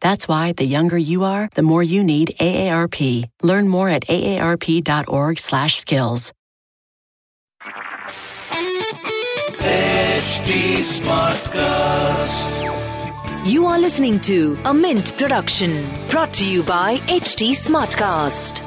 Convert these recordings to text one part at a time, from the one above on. That's why the younger you are, the more you need AARP. Learn more at aarp.org/skills. HD SmartCast. You are listening to a Mint production, brought to you by HD SmartCast.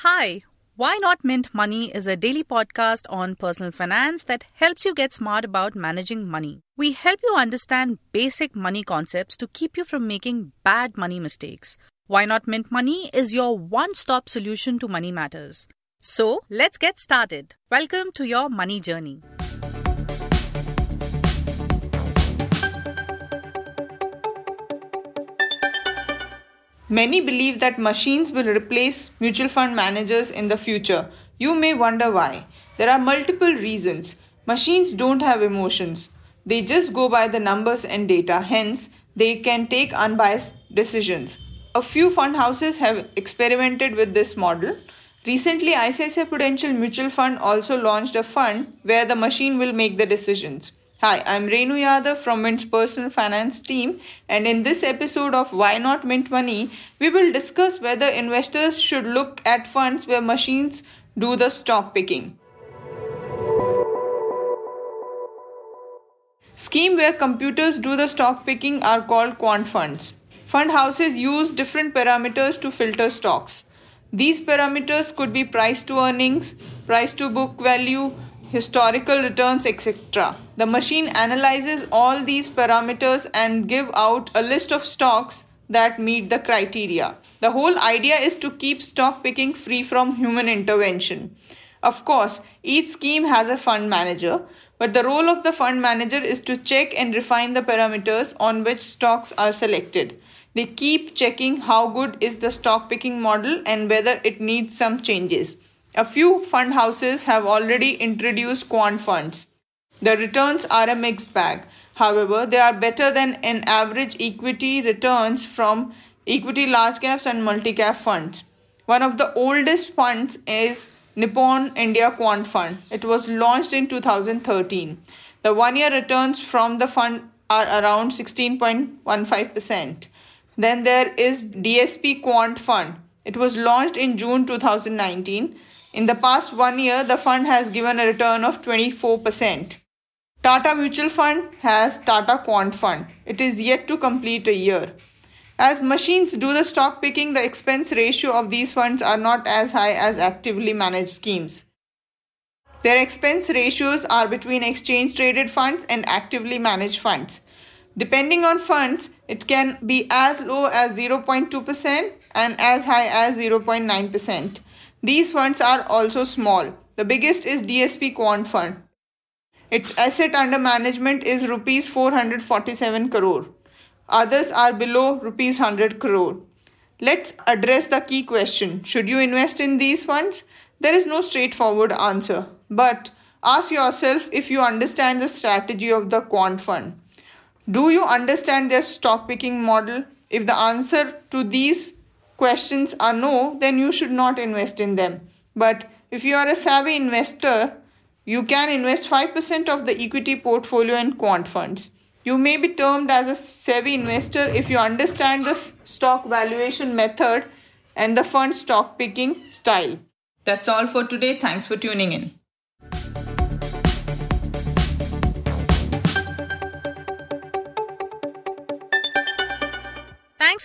Hi. Why Not Mint Money is a daily podcast on personal finance that helps you get smart about managing money. We help you understand basic money concepts to keep you from making bad money mistakes. Why Not Mint Money is your one-stop solution to money matters. So, let's get started. Welcome to your money journey. Many believe that machines will replace mutual fund managers in the future. You may wonder why. There are multiple reasons. Machines don't have emotions. They just go by the numbers and data. Hence, they can take unbiased decisions. A few fund houses have experimented with this model. Recently, ICICI Prudential Mutual Fund also launched a fund where the machine will make the decisions. Hi, I'm Renu Yadav from Mint's personal finance team, and in this episode of Why Not Mint Money, we will discuss whether investors should look at funds where machines do the stock picking. Schemes where computers do the stock picking are called quant funds. Fund houses use different parameters to filter stocks. These parameters could be price to earnings, price to book value, historical returns, etc. The machine analyzes all these parameters and give out a list of stocks that meet the criteria. The whole idea is to keep stock picking free from human intervention. Of course, each scheme has a fund manager, but the role of the fund manager is to check and refine the parameters on which stocks are selected. They keep checking how good is the stock picking model and whether it needs some changes. A few fund houses have already introduced quant funds. The returns are a mixed bag. However, they are better than an average equity returns from equity large caps and multi-cap funds. One of the oldest funds is Nippon India Quant Fund. It was launched in 2013. The one-year returns from the fund are around 16.15%. Then there is DSP Quant Fund. It was launched in June 2019. In the past 1 year, the fund has given a return of 24%. Tata Mutual Fund has Tata Quant Fund. It is yet to complete a year. As machines do the stock picking, the expense ratio of these funds are not as high as actively managed schemes. Their expense ratios are between exchange-traded funds and actively managed funds. Depending on funds, it can be as low as 0.2% and as high as 0.9%. These funds are also small. The biggest is DSP Quant Fund. Its asset under management is Rs 447 crore. Others are below Rs 100 crore. Let's address the key question. Should you invest in these funds? There is no straightforward answer. But ask yourself if you understand the strategy of the quant fund. Do you understand their stock picking model? If the answer to these questions are no, then you should not invest in them. But if you are a savvy investor, you can invest 5% of the equity portfolio in quant funds. You may be termed as a savvy investor if you understand the stock valuation method and the fund stock picking style. That's all for today. Thanks for tuning in. Thanks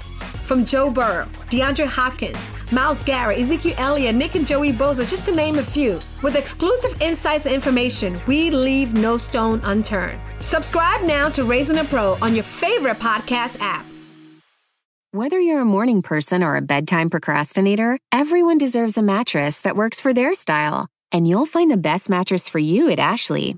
From Joe Burrow, DeAndre Hopkins, Miles Garrett, Ezekiel Elliott, Nick and Joey Bosa, just to name a few. With exclusive insights and information, we leave no stone unturned. Subscribe now to Raising a Pro on your favorite podcast app. Whether you're a morning person or a bedtime procrastinator, everyone deserves a mattress that works for their style. And you'll find the best mattress for you at Ashley.